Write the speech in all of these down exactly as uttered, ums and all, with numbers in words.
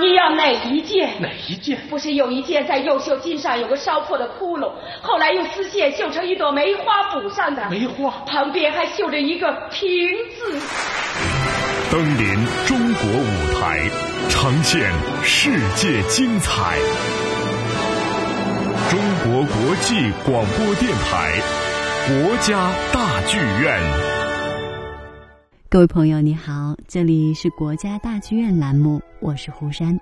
你要哪一件？哪一件？不是有一件在右袖襟上有个烧破的窟窿，后来用丝线绣成一朵梅花补上的。梅花旁边还绣着一个瓶子。登临中国舞台，呈现世界精彩。中国国际广播电台，国家大剧院。各位朋友你好，这里是国家大剧院栏目，我是胡珊。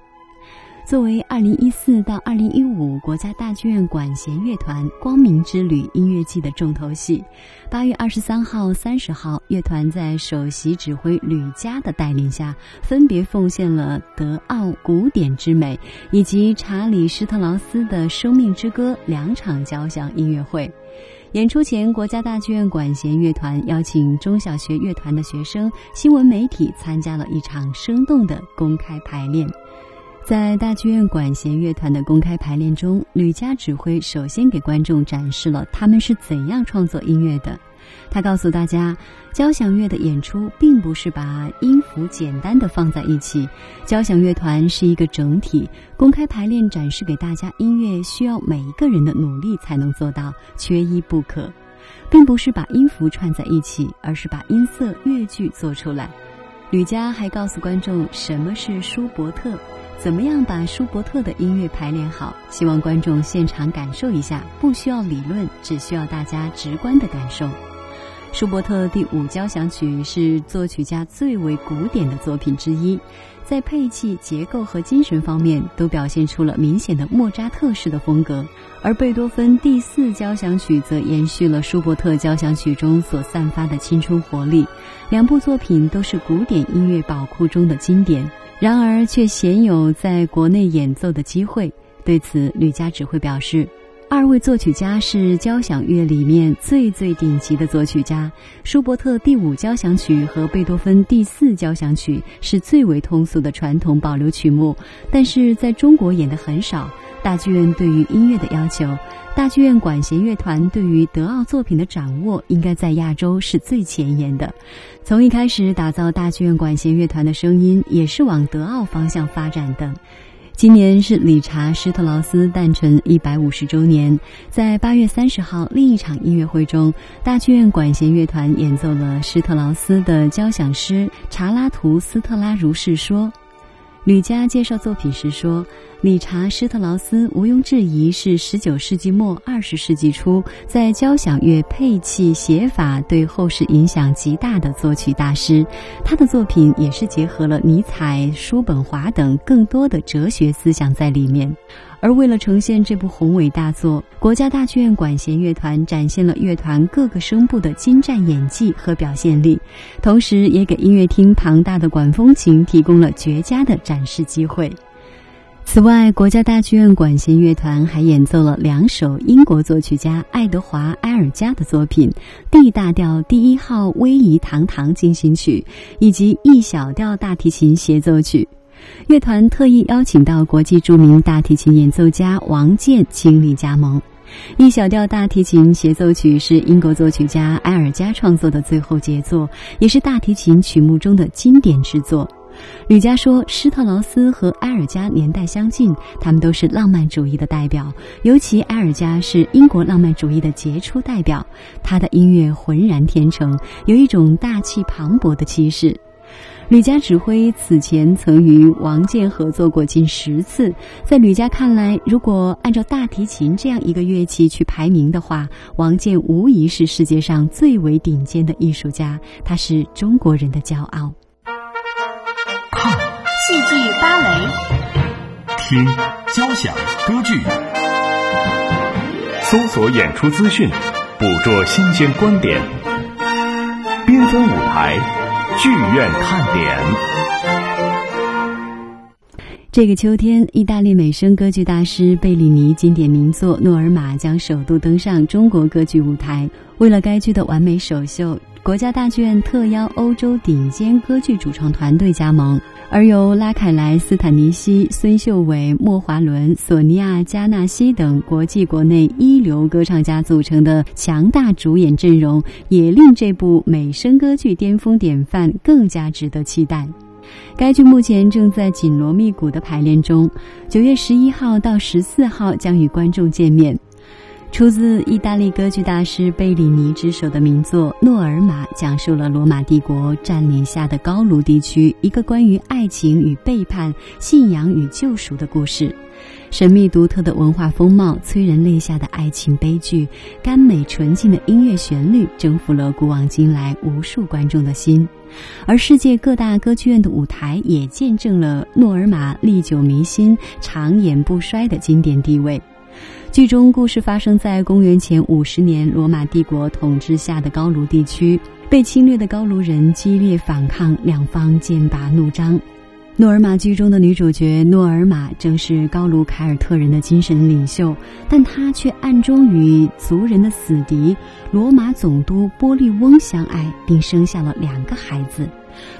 作为二零一四到二零一五国家大剧院管弦乐团光明之旅音乐季的重头戏，八月二十三号、三十号，乐团在首席指挥吕嘉的带领下，分别奉献了德奥古典之美以及查理施特劳斯的生命之歌两场交响音乐会。演出前，国家大剧院管弦乐团邀请中小学乐团的学生、新闻媒体参加了一场生动的公开排练。在大剧院管弦乐团的公开排练中，吕嘉指挥首先给观众展示了他们是怎样创作音乐的。他告诉大家，交响乐的演出并不是把音符简单的放在一起，交响乐团是一个整体。公开排练展示给大家，音乐需要每一个人的努力才能做到，缺一不可，并不是把音符串在一起，而是把音色乐句做出来。吕嘉还告诉观众什么是舒伯特，怎么样把舒伯特的音乐排练好，希望观众现场感受一下，不需要理论，只需要大家直观的感受。舒伯特第五交响曲是作曲家最为古典的作品之一，在配器、结构和精神方面都表现出了明显的莫扎特式的风格，而贝多芬第四交响曲则延续了舒伯特交响曲中所散发的青春活力。两部作品都是古典音乐宝库中的经典，然而却鲜有在国内演奏的机会。对此，吕嘉指挥表示，二位作曲家是交响乐里面最最顶级的作曲家，舒伯特第五交响曲和贝多芬第四交响曲是最为通俗的传统保留曲目，但是在中国演得很少。大剧院对于音乐的要求，大剧院管弦乐团对于德奥作品的掌握应该在亚洲是最前沿的。从一开始打造大剧院管弦乐团的声音也是往德奥方向发展的。今年是理查施特劳斯诞辰一百五十周年，在八月三十号另一场音乐会中，大剧院管弦乐团演奏了施特劳斯的交响诗《查拉图斯特拉如是说》。吕嘉介绍作品时说，理查施特劳斯毋庸置疑是十九世纪末二十世纪初在交响乐配器写法对后世影响极大的作曲大师，他的作品也是结合了尼采、叔本华等更多的哲学思想在里面。而为了呈现这部宏伟大作，国家大剧院管弦乐团展现了乐团各个声部的精湛演技和表现力，同时也给音乐厅庞大的管风琴提供了绝佳的展示机会。此外，国家大剧院管弦乐团还演奏了两首英国作曲家爱德华·埃尔加的作品 D 大调第一号威仪堂堂进行曲以及 E 小调大提琴协奏曲。乐团特意邀请到国际著名大提琴演奏家王健亲力加盟。E 小调大提琴协奏曲是英国作曲家埃尔加创作的最后杰作，也是大提琴曲目中的经典之作。吕嘉说，施特劳斯和埃尔加年代相近，他们都是浪漫主义的代表，尤其埃尔加是英国浪漫主义的杰出代表，他的音乐浑然天成，有一种大气磅礴的气势。吕嘉指挥此前曾与王健合作过近十次，在吕嘉看来，如果按照大提琴这样一个乐器去排名的话，王健无疑是世界上最为顶尖的艺术家，他是中国人的骄傲。戏剧芭蕾，听交响歌剧，搜索演出资讯，捕捉新鲜观点，缤纷舞台，剧院看点。这个秋天，意大利美声歌剧大师贝利尼经典名作《诺尔玛》将首度登上中国歌剧舞台。为了该剧的完美首秀，国家大剧院特邀欧洲顶尖歌剧主创团队加盟，而由拉凯莱、斯坦尼西、孙秀伟、莫华伦、索尼亚加纳西等国际国内一流歌唱家组成的强大主演阵容，也令这部美声歌剧巅峰典范更加值得期待。该剧目前正在紧锣密鼓的排练中，九月十一号到十四号将与观众见面。出自意大利歌剧大师贝里尼之手的名作《诺尔玛》讲述了罗马帝国占领下的高卢地区一个关于爱情与背叛、信仰与救赎的故事。神秘独特的文化风貌、催人泪下的爱情悲剧、甘美纯净的音乐旋律征服了古往今来无数观众的心，而世界各大歌剧院的舞台也见证了诺尔玛历久弥新、长演不衰的经典地位。剧中故事发生在公元前五十年罗马帝国统治下的高卢地区，被侵略的高卢人激烈反抗，两方剑拔弩张。诺尔玛剧中的女主角诺尔玛正是高卢凯尔特人的精神领袖，但她却暗中与族人的死敌罗马总督波利翁相爱，并生下了两个孩子。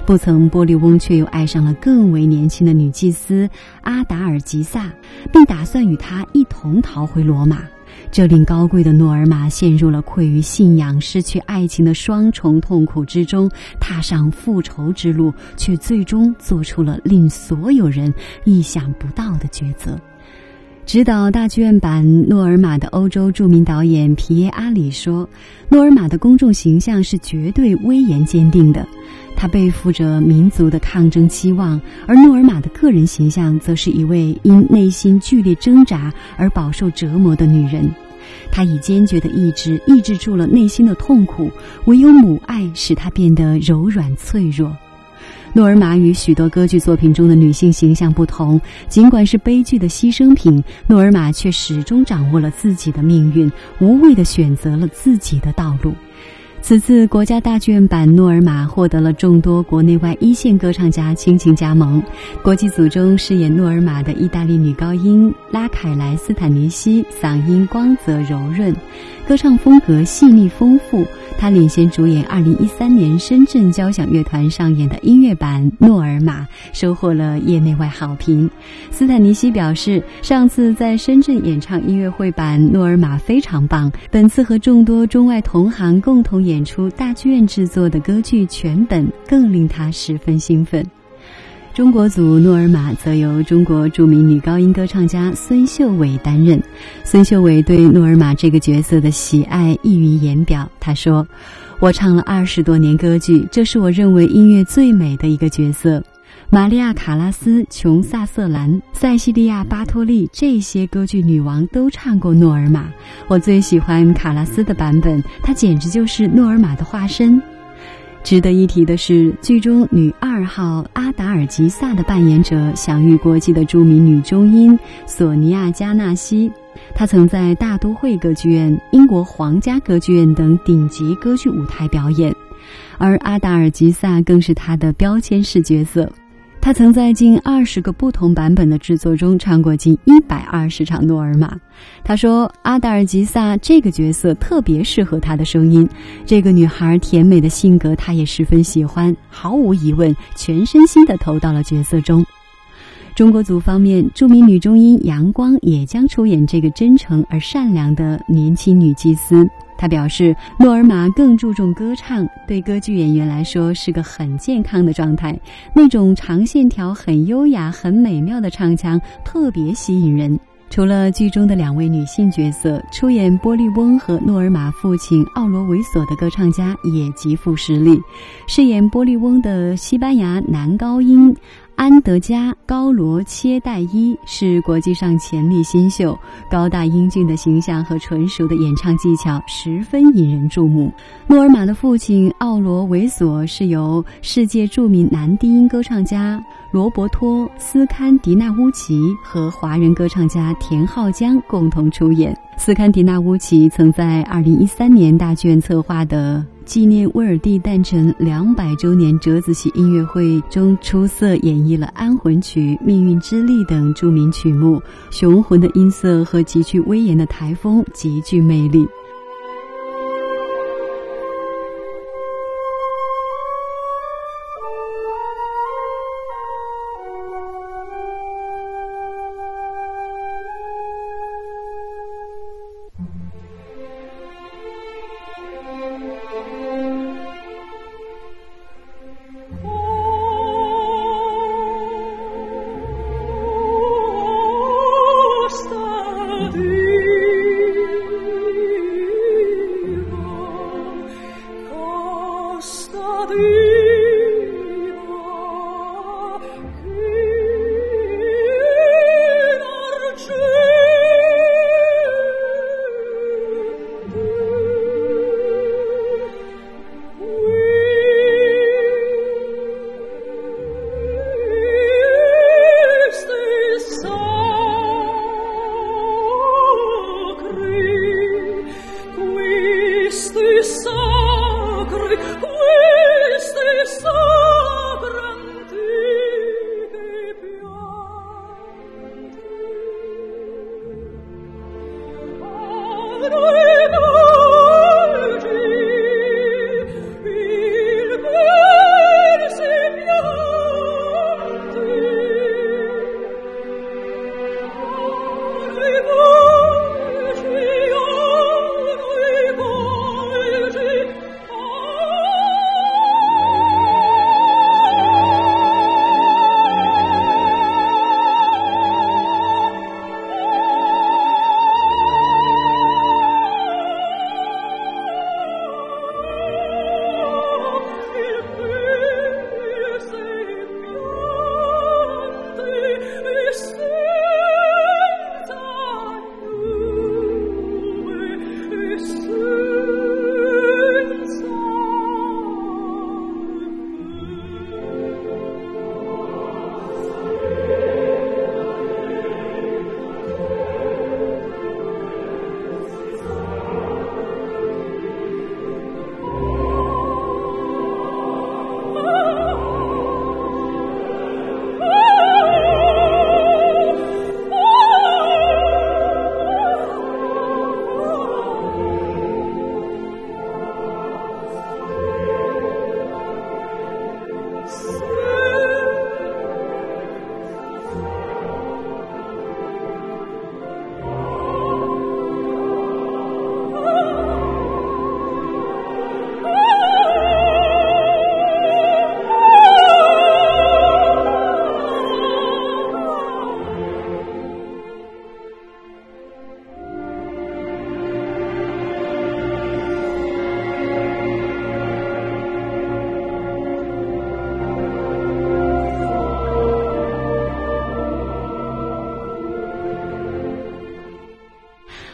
不曾波利翁却又爱上了更为年轻的女祭司阿达尔吉萨，并打算与她一同逃回罗马，这令高贵的诺尔玛陷入了愧于信仰、失去爱情的双重痛苦之中，踏上复仇之路，却最终做出了令所有人意想不到的抉择。指导大剧院版《诺尔玛》的欧洲著名导演皮耶·阿里说，诺尔玛的公众形象是绝对威严坚定的，他背负着民族的抗争期望，而诺尔玛的个人形象则是一位因内心剧烈挣扎而饱受折磨的女人。她以坚决的意志抑制住了内心的痛苦，唯有母爱使她变得柔软脆弱。诺尔玛与许多歌剧作品中的女性形象不同，尽管是悲剧的牺牲品，诺尔玛却始终掌握了自己的命运，无畏地选择了自己的道路。此次国家大剧院版《诺尔玛》获得了众多国内外一线歌唱家倾情加盟，国际组中饰演诺尔玛的意大利女高音拉凯莱·斯坦尼西嗓音光泽柔润，歌唱风格细腻丰富，她领衔主演二零一三年深圳交响乐团上演的音乐版《诺尔玛》，收获了业内外好评。斯坦尼西表示，上次在深圳演唱音乐会版《诺尔玛》非常棒，本次和众多中外同行共同演演出大剧院制作的歌剧全本，更令他十分兴奋。中国组《诺尔玛》则由中国著名女高音歌唱家孙秀伟担任。孙秀伟对诺尔玛这个角色的喜爱溢于言表，他说，我唱了二十多年歌剧，这是我认为音乐最美的一个角色。玛利亚·卡拉斯、琼·萨瑟兰、塞西利亚·巴托利这些歌剧女王都唱过诺尔玛，我最喜欢卡拉斯的版本，她简直就是诺尔玛的化身。值得一提的是，剧中女二号阿达尔吉萨的扮演者享誉国际的著名女中音索尼亚·加纳西，她曾在大都会歌剧院、英国皇家歌剧院等顶级歌剧舞台表演，而阿达尔吉萨更是她的标签式角色。他曾在近二十个不同版本的制作中唱过近一百二十场诺尔玛。他说，阿达尔吉萨这个角色特别适合他的声音，这个女孩甜美的性格他也十分喜欢，毫无疑问，全身心地投到了角色中。中国组方面，著名女中音杨光也将出演这个真诚而善良的年轻女祭司。她表示，诺尔玛更注重歌唱，对歌剧演员来说是个很健康的状态，那种长线条很优雅很美妙的唱腔特别吸引人。除了剧中的两位女性角色，出演波利翁和诺尔玛父亲奥罗维索的歌唱家也极富实力，饰演波利翁的西班牙男高音安德加·高罗切代伊是国际上潜力新秀，高大英俊的形象和纯熟的演唱技巧十分引人注目。诺尔玛的父亲奥罗维索是由世界著名男低音歌唱家罗伯托·斯堪迪纳乌奇和华人歌唱家田浩江共同出演。斯堪迪纳乌奇曾在二零一三年大剧院策划的纪念威尔第诞辰两百周年折子戏音乐会中出色演绎了《安魂曲》《命运之力》等著名曲目，雄浑的音色和极具威严的台风极具魅力。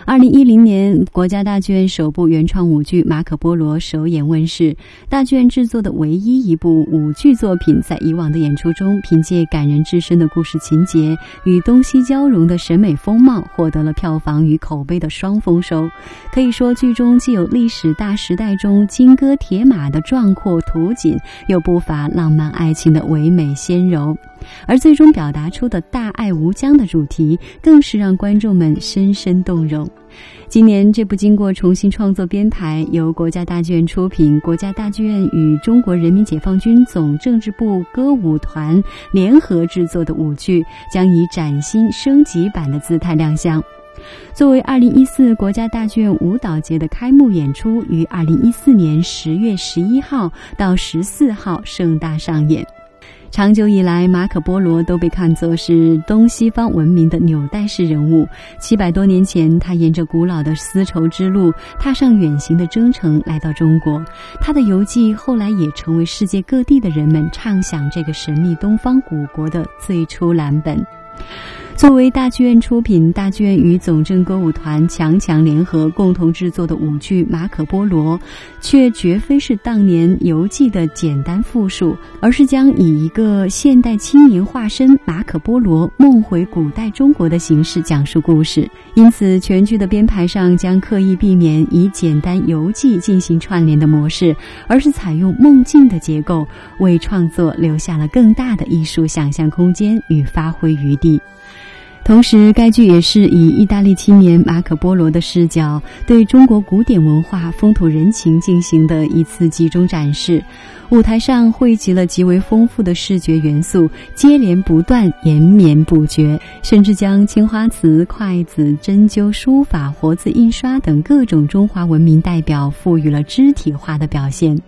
二零一零年，国家大剧院首部原创舞剧《马可波罗》首演问世，大剧院制作的唯一一部舞剧作品，在以往的演出中，凭借感人至深的故事情节与东西交融的审美风貌，获得了票房与口碑的双丰收。可以说，剧中既有历史大时代中金戈铁马的壮阔图景，又不乏浪漫爱情的唯美纤柔，而最终表达出的大爱无疆的主题，更是让观众们深深动容。今年，这部经过重新创作编排，由国家大剧院出品，国家大剧院与中国人民解放军总政治部歌舞团联合制作的舞剧，将以崭新升级版的姿态亮相。作为二零一四国家大剧院舞蹈节的开幕演出，于二零一四年十月十一号到十四号盛大上演。长久以来，马可波罗都被看作是东西方文明的纽带式人物。七百多年前，他沿着古老的丝绸之路，踏上远行的征程，来到中国。他的游记后来也成为世界各地的人们畅想这个神秘东方古国的最初蓝本。作为大剧院出品，大剧院与总政歌舞团强强联合共同制作的舞剧《马可波罗》，却绝非是当年游记的简单复述，而是将以一个现代青年化身马可波罗梦回古代中国的形式讲述故事。因此，全剧的编排上将刻意避免以简单游记进行串联的模式，而是采用梦境的结构，为创作留下了更大的艺术想象空间与发挥余地。同时，该剧也是以意大利青年马可波罗的视角，对中国古典文化风土人情进行的一次集中展示。舞台上汇集了极为丰富的视觉元素，接连不断，延绵不绝，甚至将青花瓷、筷子、针灸、书法、活字印刷等各种中华文明代表赋予了肢体化的表现。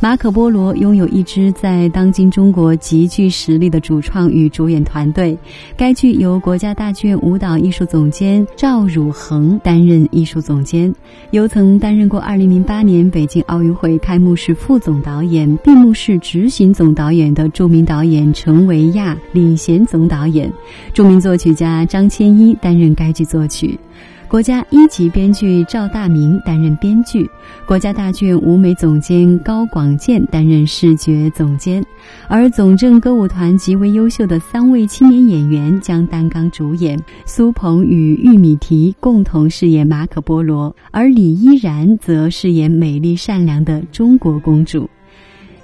马可波罗拥有一支在当今中国极具实力的主创与主演团队，该剧由国家大剧院舞蹈艺术总监赵汝恒担任艺术总监，由曾担任过二零零八年北京奥运会开幕式副总导演、闭幕式执行总导演的著名导演陈维亚领衔总导演，著名作曲家张千一担任该剧作曲。国家一级编剧赵大明担任编剧，国家大剧院舞美总监高广健担任视觉总监，而总政歌舞团极为优秀的三位青年演员将担纲主演，苏鹏与玉米提共同饰演马可波罗，而李依然则饰演美丽善良的中国公主。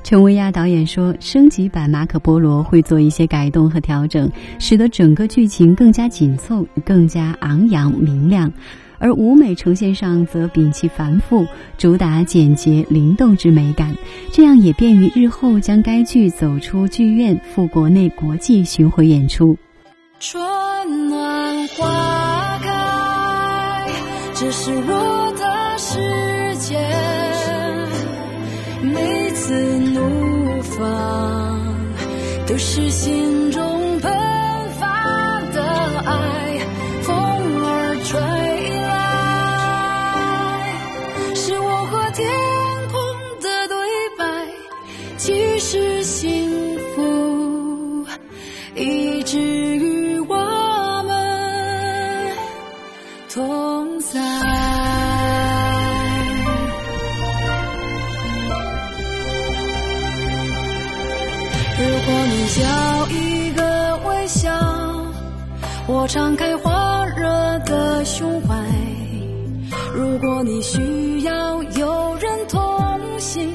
陈维亚导演说，升级版马可波罗会做一些改动和调整，使得整个剧情更加紧凑，更加昂扬明亮，而舞美呈现上则摒弃繁复，主打简洁灵动之美感，这样也便于日后将该剧走出剧院，赴国内国际巡回演出。春暖花开，这是我的世界，每次怒放都是心中喷发的爱，风儿吹来是我和天空的对白，其实幸福一直与我们同在。笑一个微笑，我敞开火热的胸怀，如果你需要有人同行，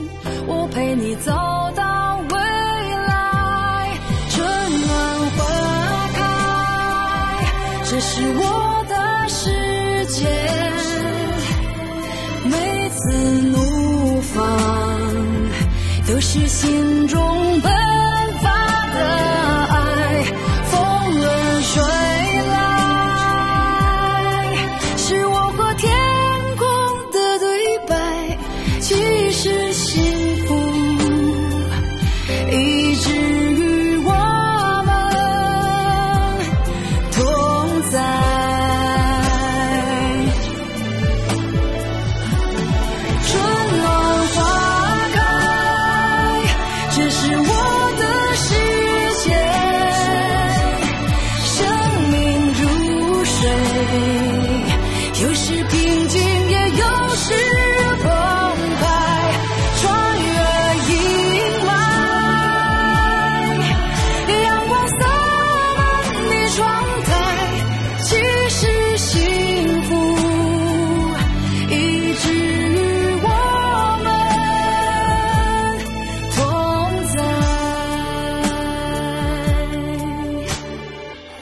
我陪你走到未来。春暖花开，这是我的世界，每次怒放都是心中奔的爱，风儿吹来是我和天空的对白，其实幸福一直与我们同在。春暖花开，这是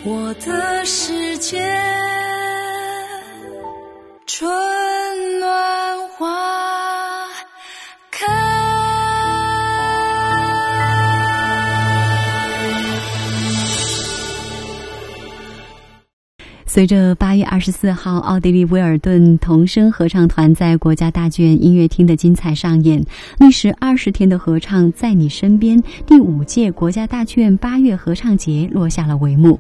我的世界春暖花开。随着八月二十四号奥地利威尔顿童声合唱团在国家大剧院音乐厅的精彩上演，历时二十天的合唱在你身边第五届国家大剧院八月合唱节落下了帷幕。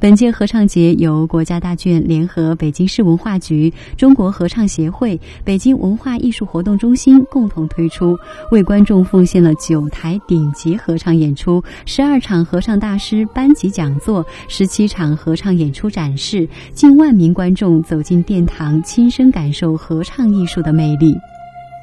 本届合唱节由国家大剧院联合北京市文化局、中国合唱协会、北京文化艺术活动中心共同推出，为观众奉献了九台顶级合唱演出、十二场合唱大师班级讲座、十七场合唱演出展示，近万名观众走进殿堂，亲身感受合唱艺术的魅力。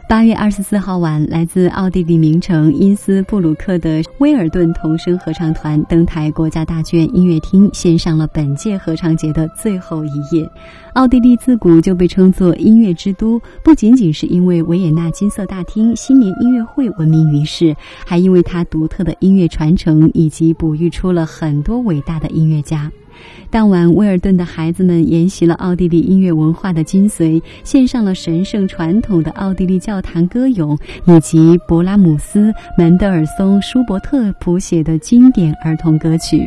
八月二十四号晚，来自奥地利名城因斯布鲁克的威尔顿童声合唱团登台国家大剧院音乐厅，献上了本届合唱节的最后一夜。奥地利自古就被称作音乐之都，不仅仅是因为维也纳金色大厅新年音乐会闻名于世，还因为它独特的音乐传承以及哺育出了很多伟大的音乐家。当晚，威尔顿的孩子们沿袭了奥地利音乐文化的精髓，献上了神圣传统的奥地利教堂歌咏，以及勃拉姆斯、门德尔松、舒伯特谱写的经典儿童歌曲。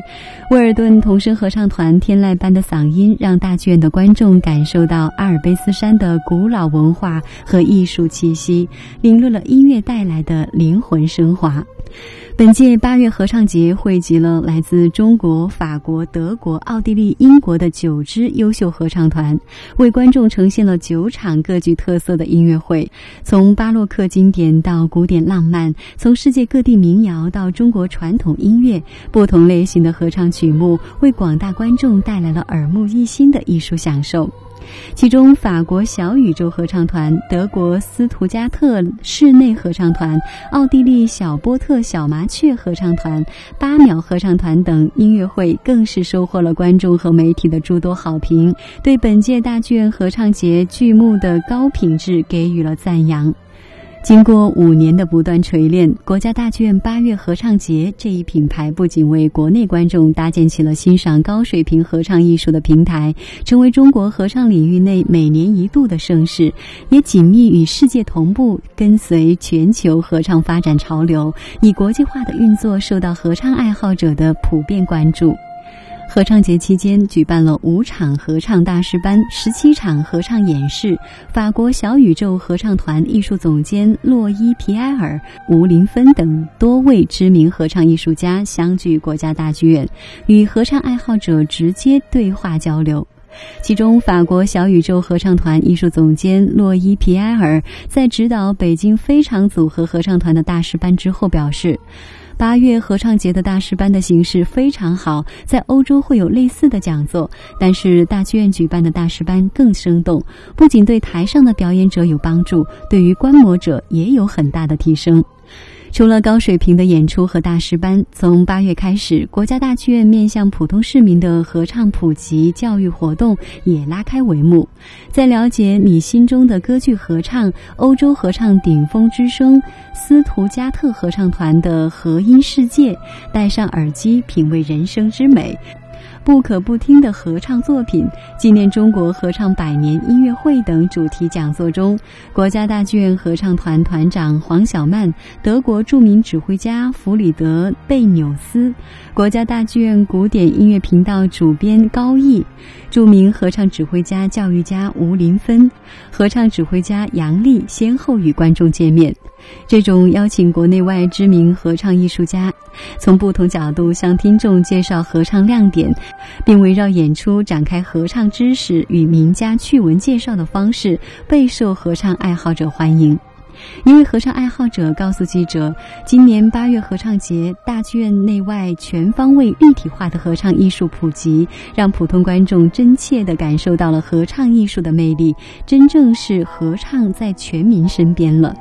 威尔顿童声合唱团天籁般的嗓音，让大剧院的观众感受到阿尔卑斯山的古老文化和艺术气息，领略了音乐带来的灵魂升华。本届八月合唱节汇集了来自中国、法国、德国、奥地利、英国的九支优秀合唱团，为观众呈现了九场各具特色的音乐会，从巴洛克经典到古典浪漫，从世界各地民谣到中国传统音乐，不同类型的合唱曲目为广大观众带来了耳目一新的艺术享受。其中，法国小宇宙合唱团、德国斯图加特室内合唱团、奥地利小波特小麻雀合唱团、八秒合唱团等音乐会更是收获了观众和媒体的诸多好评，对本届大剧院合唱节剧目的高品质给予了赞扬。经过五年的不断锤炼，国家大剧院八月合唱节这一品牌不仅为国内观众搭建起了欣赏高水平合唱艺术的平台，成为中国合唱领域内每年一度的盛事，也紧密与世界同步，跟随全球合唱发展潮流，以国际化的运作受到合唱爱好者的普遍关注。合唱节期间举办了五场合唱大师班、十七场合唱演示。法国小宇宙合唱团艺术总监洛伊·皮埃尔、吴林芬等多位知名合唱艺术家相聚国家大剧院，与合唱爱好者直接对话交流。其中，法国小宇宙合唱团艺术总监洛伊·皮埃尔在指导北京非常组合合唱团的大师班之后表示，八月合唱节的大师班的形式非常好，在欧洲会有类似的讲座，但是大剧院举办的大师班更生动，不仅对台上的表演者有帮助，对于观摩者也有很大的提升。除了高水平的演出和大师班，从八月开始，国家大剧院面向普通市民的合唱普及教育活动也拉开帷幕。在了解你心中的歌剧合唱、欧洲合唱顶峰之声、斯图加特合唱团的和音世界，戴上耳机品味人生之美，不可不听的合唱作品，纪念中国合唱百年音乐会等主题讲座中，国家大剧院合唱团团长黄小曼、德国著名指挥家弗里德·贝纽斯、国家大剧院古典音乐频道主编高毅、著名合唱指挥家、教育家吴林芬、合唱指挥家杨丽先后与观众见面。这种邀请国内外知名合唱艺术家，从不同角度向听众介绍合唱亮点，并围绕演出展开合唱知识与名家趣闻介绍的方式，备受合唱爱好者欢迎。一位合唱爱好者告诉记者，今年八月合唱节大剧院内外全方位立体化的合唱艺术普及，让普通观众真切地感受到了合唱艺术的魅力，真正是合唱在全民身边了。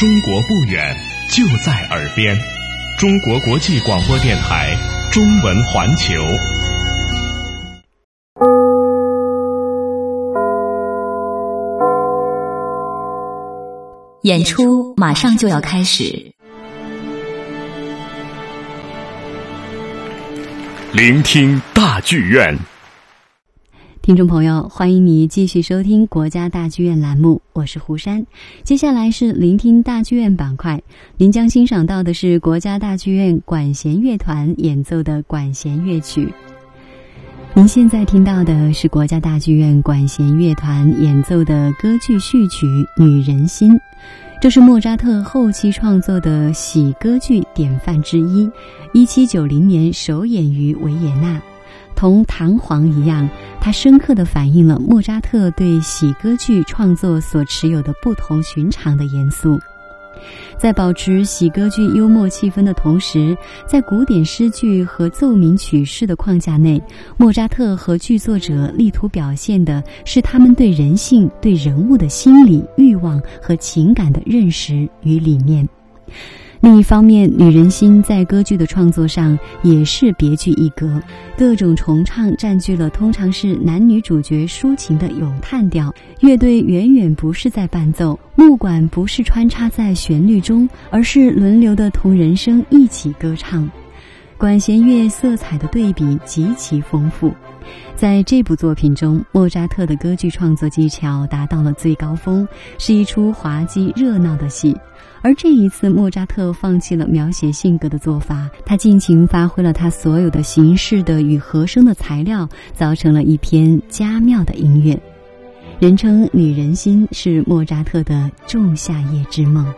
中国不远，就在耳边。中国国际广播电台中文环球。演出马上就要开始，聆听大剧院。听众朋友，欢迎你继续收听国家大剧院栏目，我是胡珊。接下来是聆听大剧院板块，您将欣赏到的是国家大剧院管弦乐团演奏的管弦乐曲。您现在听到的是国家大剧院管弦乐团演奏的歌剧序曲《女人心》，这是莫扎特后期创作的喜歌剧典范之一，一七九零年首演于维也纳。同弹簧一样，它深刻地反映了莫扎特对喜歌剧创作所持有的不同寻常的严肃。在保持喜歌剧幽默气氛的同时，在古典诗句和奏鸣曲式的框架内，莫扎特和剧作者力图表现的是他们对人性、对人物的心理、欲望和情感的认识与理念。另一方面，女人心在歌剧的创作上也是别具一格，各种重唱占据了通常是男女主角抒情的咏叹调，乐队远远不是在伴奏，木管不是穿插在旋律中，而是轮流的同人声一起歌唱。管弦乐色彩的对比极其丰富。在这部作品中，莫扎特的歌剧创作技巧达到了最高峰，是一出滑稽热闹的戏。而这一次，莫扎特放弃了描写性格的做法，他尽情发挥了他所有的形式的与和声的材料，造成了一篇佳妙的音乐。人称《女人心》是莫扎特的仲夏夜之梦。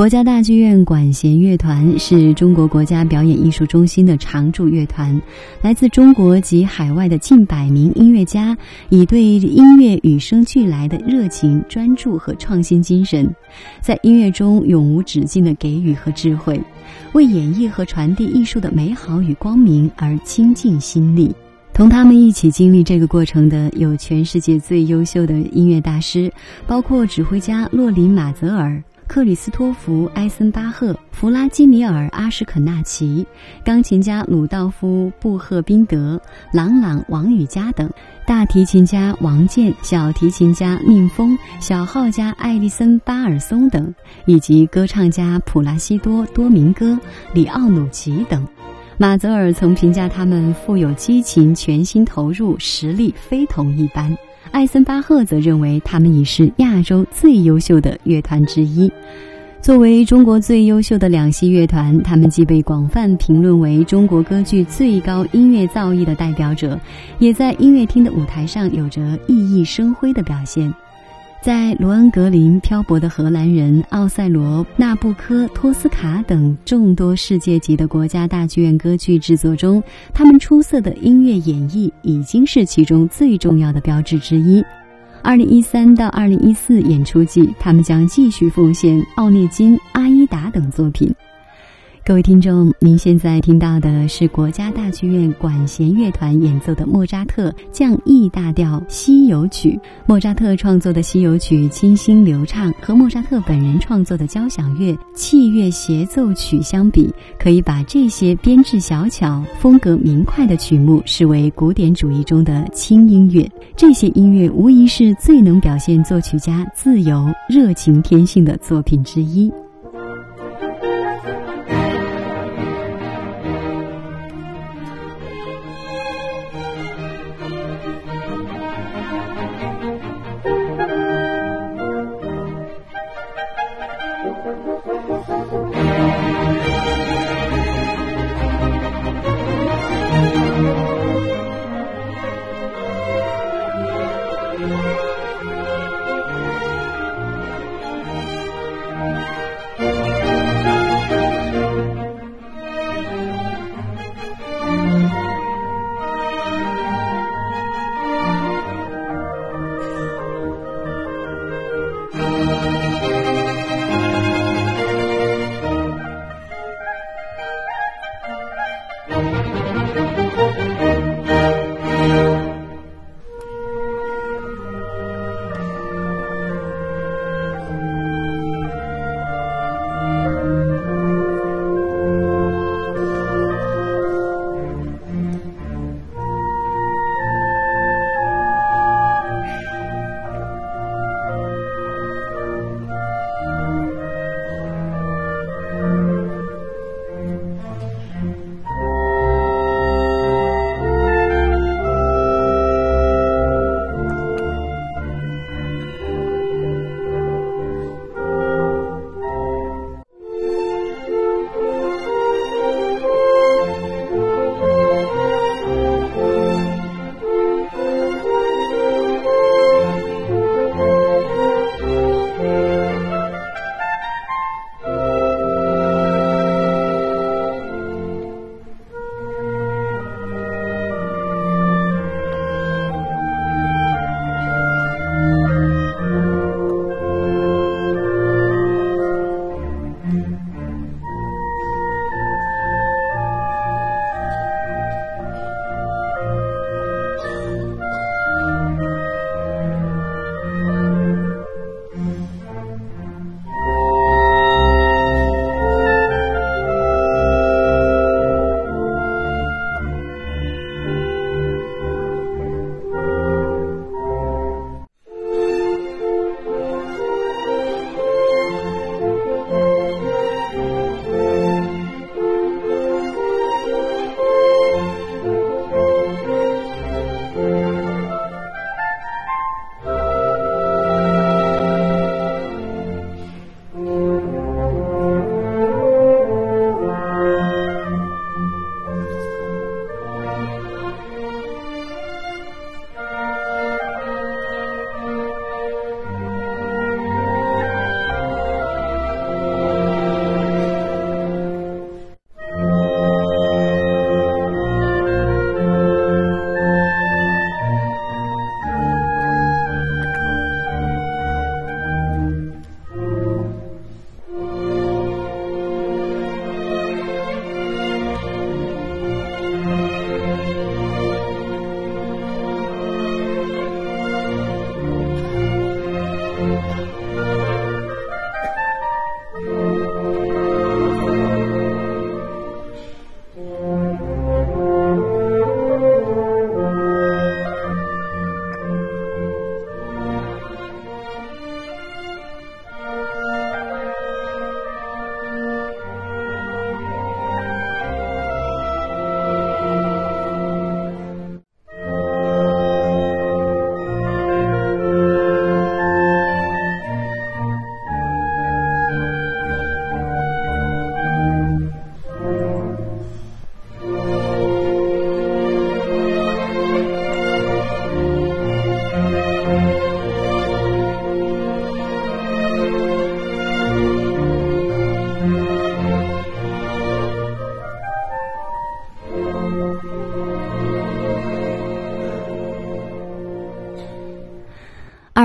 国家大剧院管弦乐团是中国国家表演艺术中心的常驻乐团，来自中国及海外的近百名音乐家，以对音乐与生俱来的热情、专注和创新精神，在音乐中永无止境的给予和智慧，为演绎和传递艺术的美好与光明而倾尽心力。同他们一起经历这个过程的有全世界最优秀的音乐大师，包括指挥家洛林·马泽尔、克里斯托弗·埃森巴赫、弗拉基米尔·阿什肯纳奇、钢琴家鲁道夫·布赫宾德、郎朗、王羽佳等，大提琴家王健、小提琴家宁峰、小号家艾利森·巴尔松等，以及歌唱家普拉西多·多明戈、里奥努奇等。马泽尔曾评价他们富有激情、全心投入、实力非同一般。艾森巴赫则认为他们已是亚洲最优秀的乐团之一。作为中国最优秀的两栖乐团，他们既被广泛评论为中国歌剧最高音乐造诣的代表者，也在音乐厅的舞台上有着熠熠生辉的表现。在罗恩格林漂泊的荷兰人、奥赛罗、纳布科、托斯卡等众多世界级的国家大剧院歌剧制作中，他们出色的音乐演绎已经是其中最重要的标志之一。二零一三到二零一四演出季，他们将继续奉献奥涅金、阿依达等作品。各位听众，您现在听到的是国家大剧院管弦乐团演奏的莫扎特降 E 大调西游曲。莫扎特创作的西游曲清新流畅，和莫扎特本人创作的交响乐、器乐协奏曲相比，可以把这些编制小巧、风格明快的曲目视为古典主义中的轻音乐。这些音乐无疑是最能表现作曲家自由、热情天性的作品之一。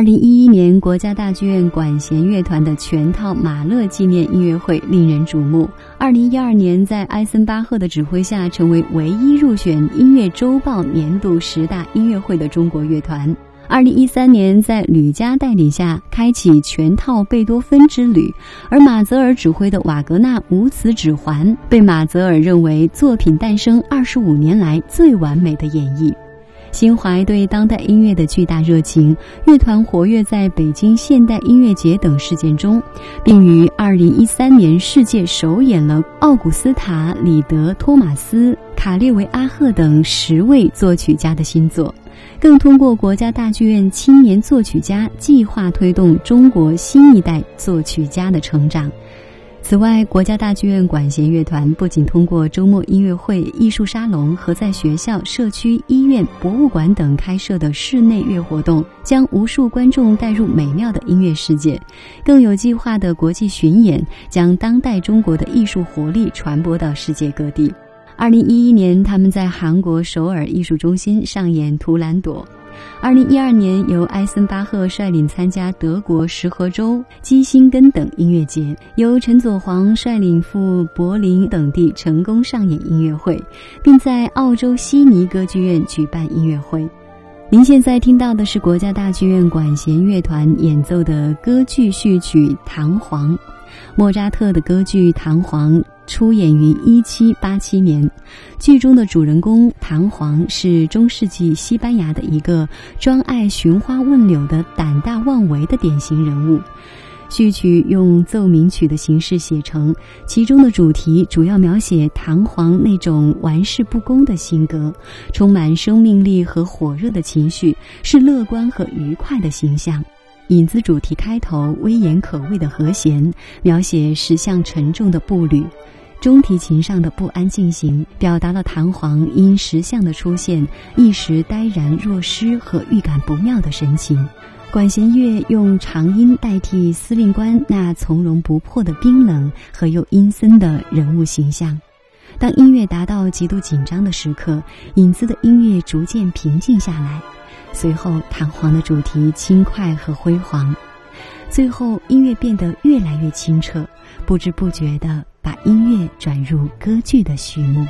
二零一一年国家大剧院管弦乐团的全套马勒纪念音乐会令人瞩目。二零一二年在埃森巴赫的指挥下成为唯一入选音乐周报年度十大音乐会的中国乐团。二零一三年在吕嘉带领下开启全套贝多芬之旅，而马泽尔指挥的瓦格纳无词指环被马泽尔认为作品诞生二十五年来最完美的演绎。心怀对当代音乐的巨大热情，乐团活跃在北京现代音乐节等事件中，并于二零一三年世界首演了奥古斯塔、里德、托马斯、卡列维阿赫等十位作曲家的新作，更通过国家大剧院青年作曲家计划推动中国新一代作曲家的成长。此外，国家大剧院管弦乐团不仅通过周末音乐会、艺术沙龙和在学校、社区、医院、博物馆等开设的室内乐活动，将无数观众带入美妙的音乐世界，更有计划的国际巡演，将当代中国的艺术活力传播到世界各地。二零一一年，他们在韩国首尔艺术中心上演《图兰朵》。二零一二年，由埃森巴赫率领参加德国石河州、基辛根等音乐节，由陈佐黄率领赴柏林等地成功上演音乐会，并在澳洲悉尼歌剧院举办音乐会。您现在听到的是国家大剧院管弦乐团演奏的歌剧序曲《弹簧》。莫扎特的歌剧《弹簧》出演于一七八七年，剧中的主人公弹簧是中世纪西班牙的一个专爱寻花问柳的胆大妄为的典型人物。序曲用奏鸣曲的形式写成，其中的主题主要描写弹簧那种玩世不恭的性格，充满生命力和火热的情绪，是乐观和愉快的形象。引子主题开头威严可畏的和弦，描写驶向沉重的步履，中提琴上的不安进行表达了弹簧因石像的出现一时呆然若失和预感不妙的神情。管弦乐用长音代替司令官那从容不迫的冰冷和又阴森的人物形象。当音乐达到极度紧张的时刻，引子的音乐逐渐平静下来，随后弹簧的主题轻快和辉煌，最后音乐变得越来越清澈，不知不觉地把音乐转入歌剧的序幕。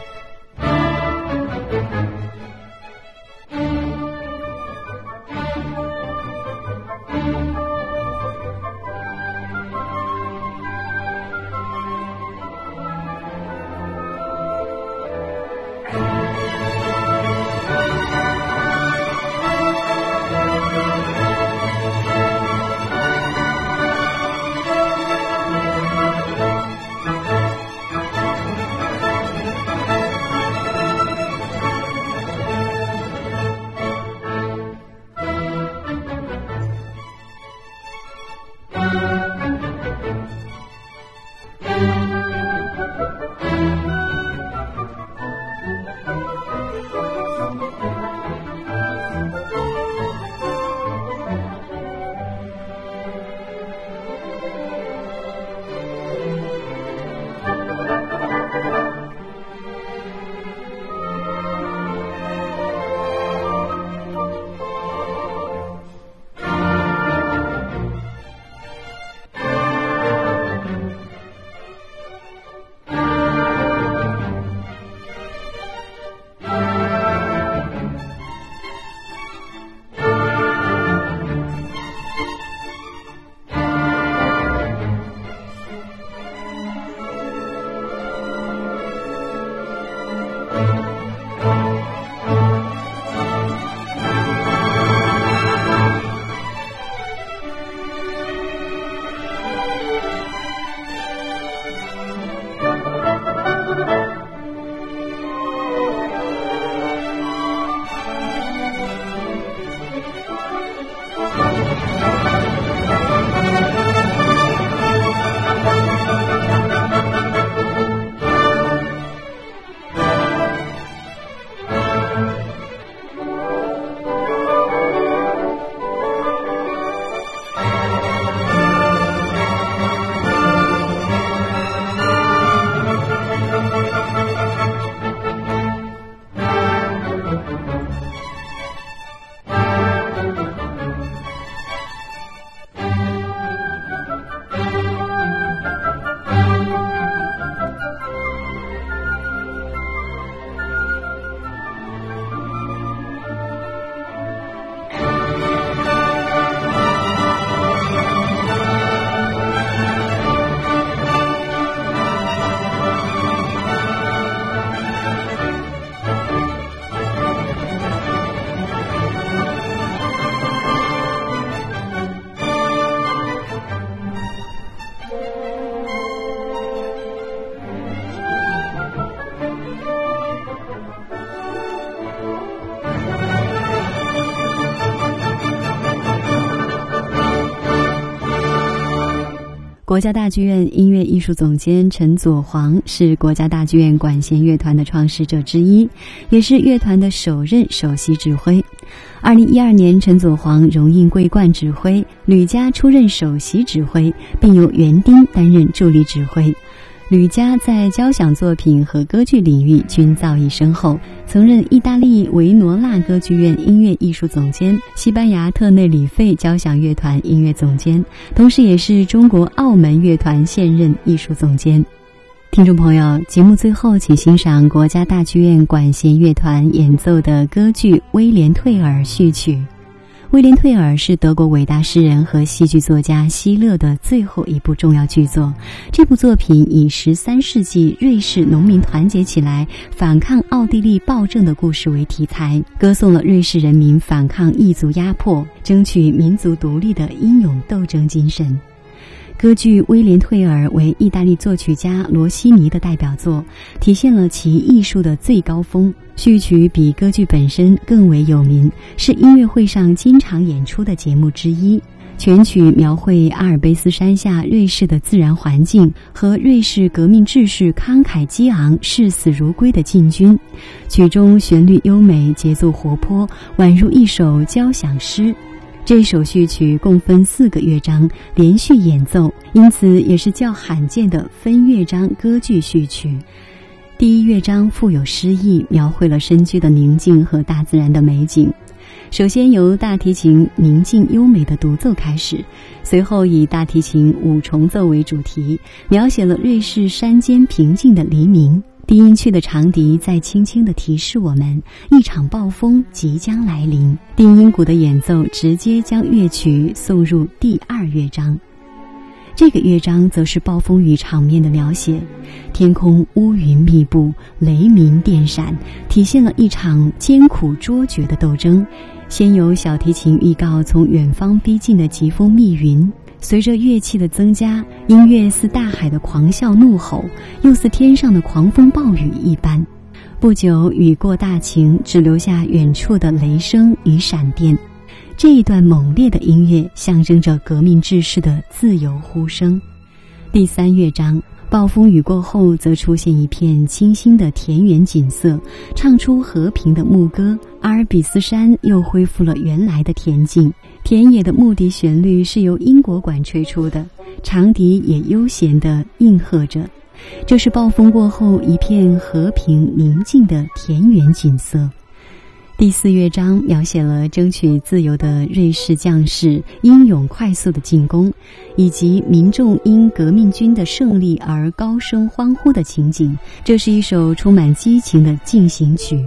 国家大剧院音乐艺术总监陈佐煌是国家大剧院管弦乐团的创始者之一，也是乐团的首任首席指挥。二零一二年，陈佐煌荣膺桂冠指挥，吕嘉出任首席指挥，并由园丁担任助理指挥。吕嘉在交响作品和歌剧领域均造诣深厚，曾任意大利维罗纳歌剧院音乐艺术总监、西班牙特内里费交响乐团音乐总监，同时也是中国澳门乐团现任艺术总监。听众朋友，节目最后请欣赏国家大剧院管弦乐团演奏的歌剧《威廉·退尔》序曲。威廉·退尔是德国伟大诗人和戏剧作家希勒的最后一部重要剧作。这部作品以十三世纪瑞士农民团结起来反抗奥地利暴政的故事为题材，歌颂了瑞士人民反抗异族压迫、争取民族独立的英勇斗争精神。歌剧《威廉·退尔》为意大利作曲家罗西尼的代表作，体现了其艺术的最高峰。序曲比歌剧本身更为有名，是音乐会上经常演出的节目之一。全曲描绘阿尔卑斯山下瑞士的自然环境和瑞士革命志士慷慨激昂、视死如归的进军。曲中旋律优美，节奏活泼，宛如一首交响诗。这首序曲共分四个乐章连续演奏，因此也是较罕见的分乐章歌剧序曲。第一乐章富有诗意，描绘了身居的宁静和大自然的美景。首先由大提琴宁静优美的独奏开始，随后以大提琴五重奏为主题，描写了瑞士山间平静的黎明。低音区的长笛在轻轻地提示我们，一场暴风即将来临。低音鼓的演奏直接将乐曲送入第二乐章。这个乐章则是暴风雨场面的描写，天空乌云密布，雷鸣电闪，体现了一场艰苦卓绝的斗争。先由小提琴预告从远方逼近的疾风密云，随着乐器的增加，音乐似大海的狂啸怒吼，又似天上的狂风暴雨一般。不久雨过大晴，只留下远处的雷声与闪电。这一段猛烈的音乐象征着革命志士的自由呼声。第三乐章暴风雨过后，则出现一片清新的田园景色，唱出和平的牧歌。阿尔卑斯山又恢复了原来的恬静，田野的牧笛旋律是由英国管吹出的，长笛也悠闲地应和着。这是暴风过后一片和平宁静的田园景色。第四乐章描写了争取自由的瑞士将士英勇快速的进攻，以及民众因革命军的胜利而高声欢呼的情景。这是一首充满激情的进行曲。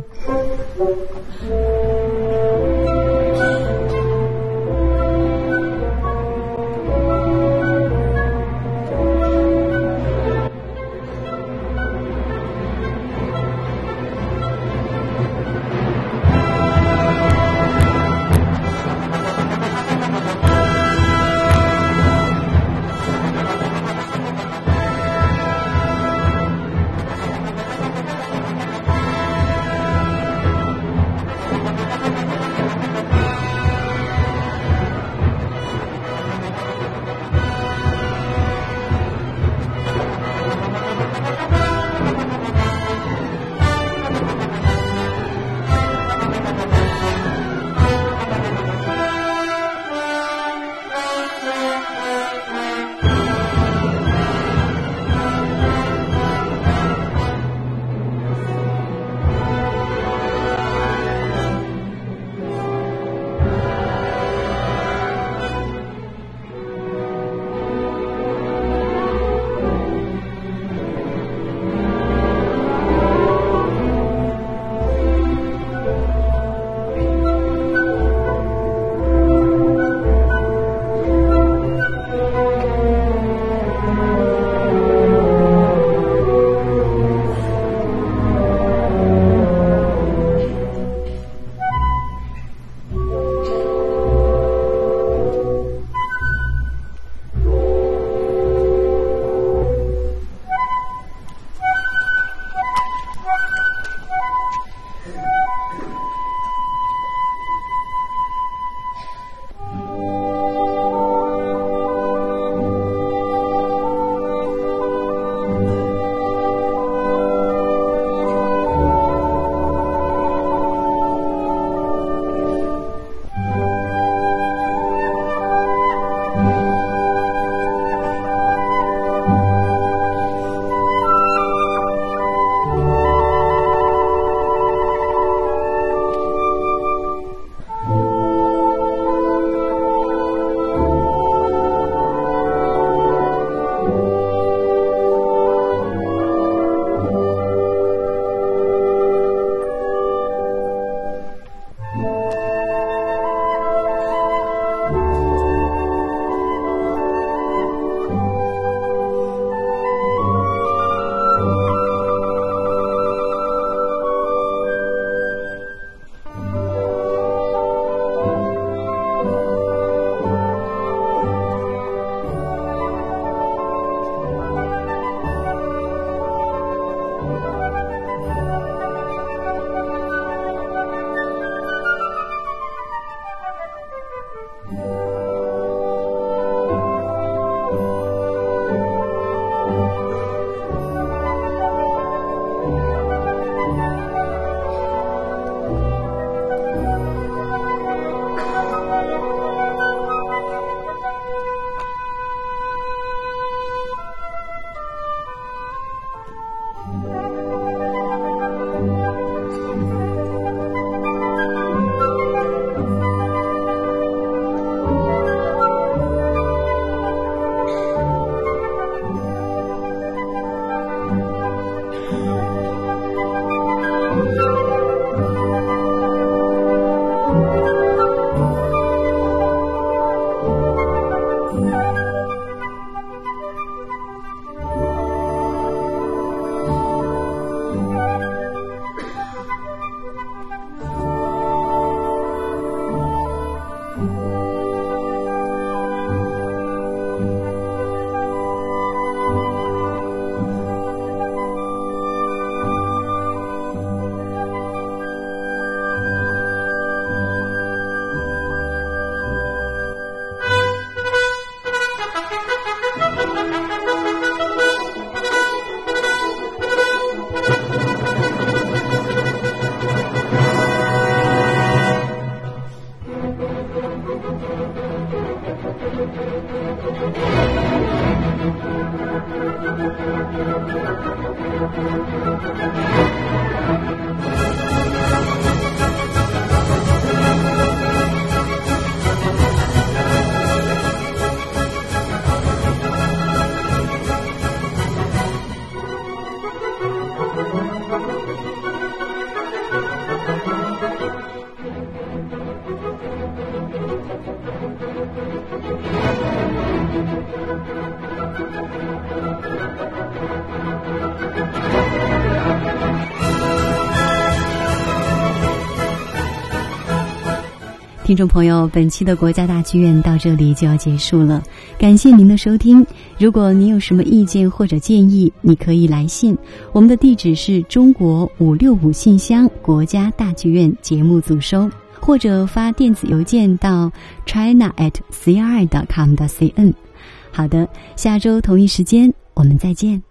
听众朋友，本期的国家大剧院到这里就要结束了，感谢您的收听。如果您有什么意见或者建议，你可以来信，我们的地址是中国五六五信箱国家大剧院节目组收，或者发电子邮件到 china at c r i dot com dot c n。 好的，下周同一时间我们再见。